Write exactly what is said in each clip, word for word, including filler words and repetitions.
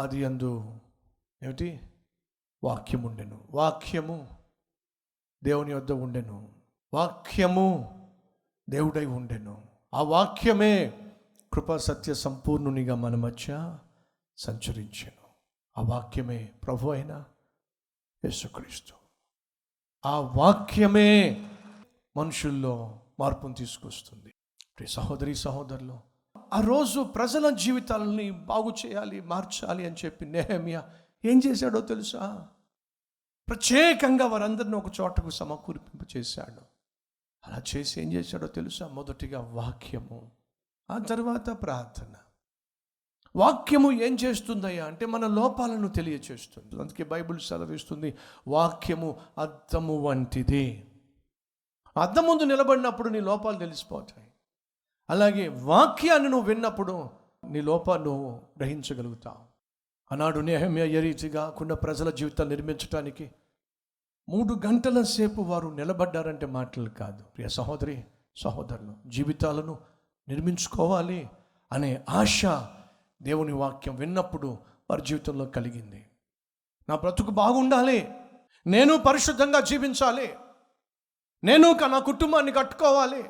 ఆదియందు ఏమిటి వాక్యం ఉండెను, వాక్యము దేవుని యొద్ద ఉండెను, వాక్యము దేవుడై ఉండెను, ఆ వాక్యమే కృపా సత్య సంపూర్ణునిగా మన మధ్య సంచరించెను. ఆ వాక్యమే ప్రభు అయిన యేసుక్రీస్తు, ఆ వాక్యమే మనుషుల్లో మార్పును తీసుకొస్తుంది. సహోదరి సహోదరులు, ఆ రోజు ప్రజల జీవితాలని బాగు చేయాలి, మార్చాలి అని చెప్పి నెహెమ్యా ఏం చేశాడో తెలుసా? ప్రత్యేకంగా వారందరిని ఒక చోటకు సమకూర్పింపు చేశాడు. అలా చేసి ఏం చేశాడో తెలుసా? మొదటిగా వాక్యము, ఆ తర్వాత ప్రార్థన. వాక్యము ఏం చేస్తుందయ్యా అంటే మన లోపాలను తెలియచేస్తుంది. అందుకే బైబిల్ సెలవిస్తుంది, వాక్యము అద్దము వంటిది. అద్దం ముందు నిలబడినప్పుడు నీ లోపాలు తెలిసిపోతాయి. అలాగే వాక్యాన్ని నువ్వు విన్నప్పుడు నీ లోపాన్ని నువ్వు గ్రహించగలుగుతావు. ఆనాడు నెహెమ్యా ఏ రీతిగా కాకుండా ప్రజల జీవితాన్ని నిర్మించడానికి మూడు గంటల సేపు వారు నిలబడ్డారంటే మాటలు కాదు. ప్రియ సహోదరి సహోదరులు, జీవితాలను నిర్మించుకోవాలి అనే ఆశ దేవుని వాక్యం విన్నప్పుడు వారి జీవితంలో కలిగింది. నా బ్రతుకు బాగుండాలి, నేను పరిశుద్ధంగా జీవించాలి, నేను నా కుటుంబాన్ని కట్టుకోవాలి,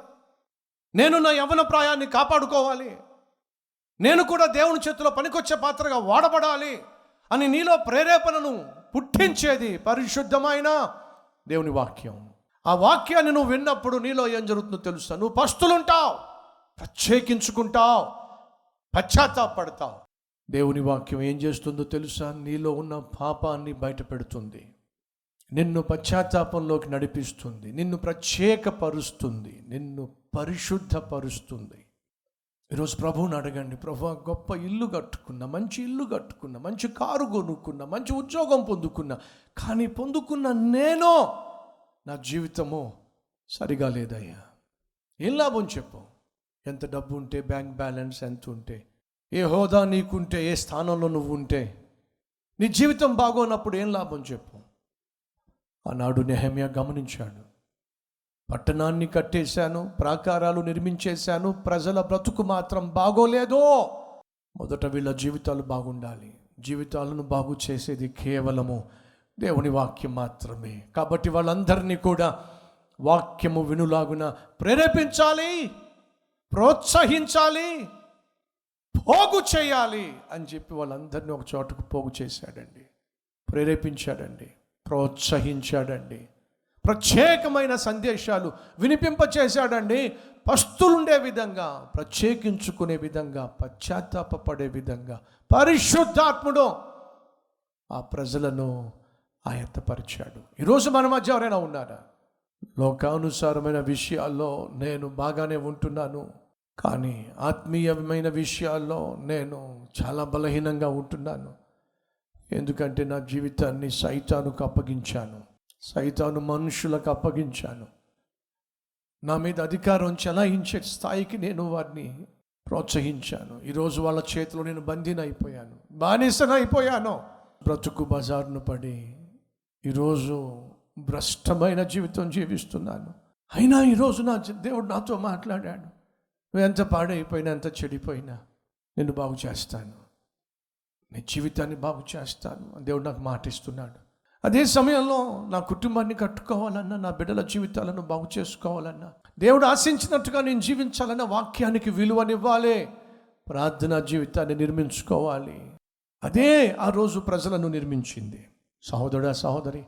నేను నా యవ్వన ప్రాయాన్ని కాపాడుకోవాలి, నేను కూడా దేవుని చేతిలో పనికొచ్చే పాత్రగా వాడబడాలి అని నీలో ప్రేరేపణను పుట్టించేది పరిశుద్ధమైన దేవుని వాక్యం. ఆ వాక్యాన్ని నువ్వు విన్నప్పుడు నీలో ఏం జరుగుతుందో తెలుసా? నువ్వు పస్తులుంటావు, ప్రత్యేకించుకుంటావు, పశ్చాత్తాపడతావు. దేవుని వాక్యం ఏం చేస్తుందో తెలుసా? నీలో ఉన్న పాపాన్ని బయట పెడుతుంది, నిన్ను పశ్చాత్తాపంలోకి నడిపిస్తుంది, నిన్ను ప్రత్యేకపరుస్తుంది, నిన్ను పరిశుద్ధపరుస్తుంది. ఈరోజు ప్రభువుని అడగండి, ప్రభువా, గొప్ప ఇల్లు కట్టుకున్నా, మంచి ఇల్లు కట్టుకున్నా, మంచి కారు కొనుక్కున్నా, మంచి ఉద్యోగం పొందుకున్నా, కానీ పొందుకున్న నేను నా జీవితము సరిగా లేదయ్యా. ఏం లాభం చెప్పు? ఎంత డబ్బు ఉంటే, బ్యాంక్ బ్యాలెన్స్ ఎంత ఉంటే, ఏ హోదా నీకుంటే, ఏ స్థానంలో నువ్వు ఉంటే, నీ జీవితం బాగోనప్పుడు ఏం లాభం చెప్పు? ఆనాడు నెహెమ్యా గమనించాడు, పట్టణాన్ని కట్టేశాను, ప్రాకారాలు నిర్మించేశాను, ప్రజల బ్రతుకు మాత్రం బాగోలేదు. మొదట వీళ్ళ జీవితాలు బాగుండాలి. జీవితాలను బాగు చేసేది కేవలము దేవుని వాక్యం మాత్రమే. కాబట్టి వాళ్ళందరినీ కూడా వాక్యము వినులాగున ప్రేరేపించాలి, ప్రోత్సహించాలి, పోగు చేయాలి అని చెప్పి వాళ్ళందరినీ ఒక చోటకు పోగు చేశాడండి, ప్రేరేపించాడండి, ప్రోత్సహించాడండి, ప్రత్యేకమైన సందేశాలు వినిపింపచేశాడండి. పస్తులుండే విధంగా, ప్రత్యేకించుకునే విధంగా, పశ్చాత్తాపడే విధంగా పరిశుద్ధాత్ముడు ఆ ప్రజలను ఆయత్తపరిచాడు. ఈరోజు మన మధ్య ఎవరైనా ఉన్నారా? లోకానుసారమైన విషయాల్లో నేను బాగానే ఉంటున్నాను, కానీ ఆత్మీయమైన విషయాల్లో నేను చాలా బలహీనంగా ఉంటున్నాను. ఎందుకంటే నా జీవితాన్ని సైతానుకు అప్పగించాను, సైతాను మనుషులకు అప్పగించాను. నా మీద అధికారం చెలాయించే స్థాయికి నేను వారిని ప్రోత్సహించాను. ఈరోజు వాళ్ళ చేతిలో నేను బందీనైపోయాను, బానిసనైపోయాను. బ్రతుకు బజారును పడి ఈరోజు భ్రష్టమైన జీవితం జీవిస్తున్నాను. అయినా ఈరోజు నా దేవుడు నాతో మాట్లాడాడు, నువ్వు ఎంత పాడైపోయినా, ఎంత చెడిపోయినా నిన్ను బాగు చేస్తాను, నీ జీవితాన్ని బాగు చేస్తాను అని దేవుడు నాకు మాటిస్తున్నాడు. అదే సమయంలో నా కుటుంబాన్ని కట్టుకోవాలన్నా, నా బిడ్డల జీవితాలను బాగు చేసుకోవాలన్నా, దేవుడు ఆశించినట్టుగా నేను జీవించాలన్న వాక్యానికి విలువనివ్వాలి, ప్రార్థనా జీవితాన్ని నిర్మించుకోవాలి. అదే ఆ రోజు ప్రజలను నిర్మించింది. సహోదరుడా సహోదరి,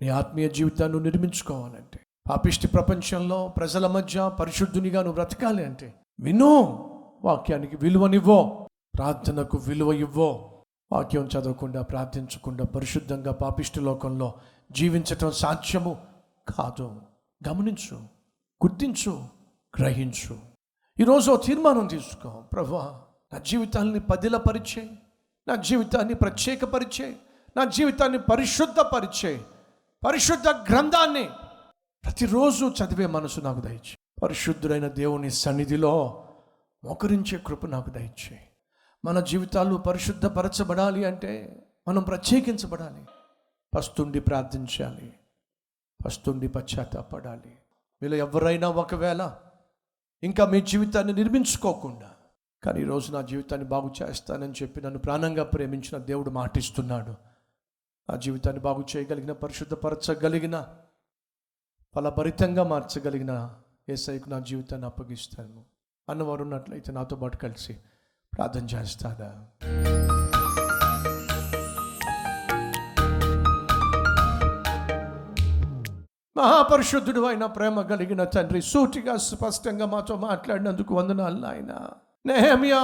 నీ ఆత్మీయ జీవితాన్ని నిర్మించుకోవాలంటే, పాపిష్టి ప్రపంచంలో ప్రజల మధ్య పరిశుద్ధునిగా నువ్వు బ్రతకాలి అంటే, విను, వాక్యానికి విలువనివ్వు, ప్రార్థనకు విలువ ఇవ్వు. వాక్యం చదవకుండా, ప్రార్థించకుండా, పరిశుద్ధంగా పాపిష్టి లోకంలో జీవించటం సాధ్యము కాదు. గమనించు, గుర్తించు, గ్రహించు. ఈరోజు తీర్మానం తీసుకో, ప్రభువా, నా జీవితాన్ని పదిలపరిచే, నా జీవితాన్ని ప్రత్యేకపరిచే, నా జీవితాన్ని పరిశుద్ధపరిచే పరిశుద్ధ గ్రంథాన్ని ప్రతిరోజు చదివే మనసు నాకు దయచే. పరిశుద్ధుడైన దేవుని సన్నిధిలో మోకరించే కృప నాకు దయచే. మన జీవితాలు పరిశుద్ధపరచబడాలి అంటే మనం ప్రత్యేకించబడాలి, పస్తుండి ప్రార్థించాలి, పస్తుండి పశ్చాత్తాపడాలి. మీలో ఎవరైనా ఒకవేళ ఇంకా మీ జీవితాన్ని నిర్మించుకోకుండా, కానీ ఈరోజు నా జీవితాన్ని బాగు చేస్తానని చెప్పి నన్ను ప్రాణంగా ప్రేమించిన దేవుడు మాటిస్తున్నాడు. ఆ జీవితాన్ని బాగు చేయగలిగిన, పరిశుద్ధపరచగలిగిన, ఫలభరితంగా మార్చగలిగిన యేసయ్యకు నా జీవితాన్ని అప్పగిస్తాను అన్నవారు ఉన్నట్లయితే నాతో పాటు కలిసి ప్రార్థన చేస్తాడా? మహాపరిశుద్ధుడు అయిన ప్రేమ కలిగిన తండ్రి, సూటిగా స్పష్టంగా మాతో మాట్లాడినందుకు వందనాలు నాయన. నెహెమ్యా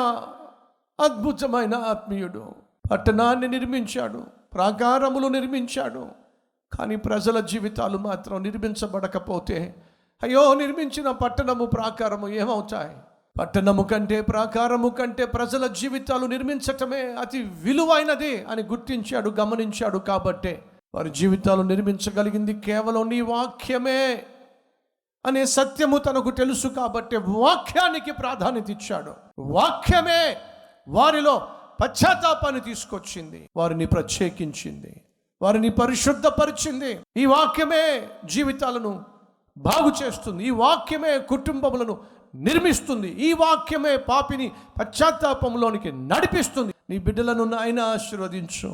అద్భుతమైన ఆత్మీయుడు, పట్టణాన్ని నిర్మించాడు, ప్రాకారములు నిర్మించాడు, కానీ ప్రజల జీవితాలు మాత్రం నిర్మించబడకపోతే అయ్యో నిర్మించిన పట్టణము ప్రాకారము ఏమవుతాయి? పట్టణము కంటే ప్రాకారము కంటే ప్రజల జీవితాలు నిర్మించటమే అతి విలువైనది అని గుర్తించాడు, గమనించాడు. కాబట్టే వారి జీవితాలు నిర్మించగలిగింది కేవలం నీ వాక్యమే అనే సత్యము తనకు తెలుసు. కాబట్టి వాక్యానికి ప్రాధాన్యత ఇచ్చాడు. వాక్యమే వారిలో పశ్చాత్తాపాన్ని తీసుకొచ్చింది, వారిని ప్రత్యేకించింది, వారిని పరిశుద్ధపరిచింది. ఈ వాక్యమే జీవితాలను బాగు చేస్తుంది, ఈ వాక్యమే కుటుంబములను నిర్మిస్తుంది, ఈ వాక్యమే పాపిని పశ్చాత్తాపంలోనికి నడిపిస్తుంది. నీ బిడ్డలను నాయన ఆశీర్వదించు,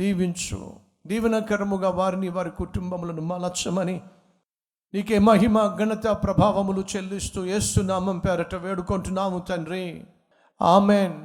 దీవించు, దీవెనకరముగా వారిని వారి కుటుంబములను మలచమని నీకే మహిమ, ఘనత, ప్రభావములు చెల్లిస్తూ యేసు నామం పేరట వేడుకుంటున్నాము తండ్రి. ఆమెన్.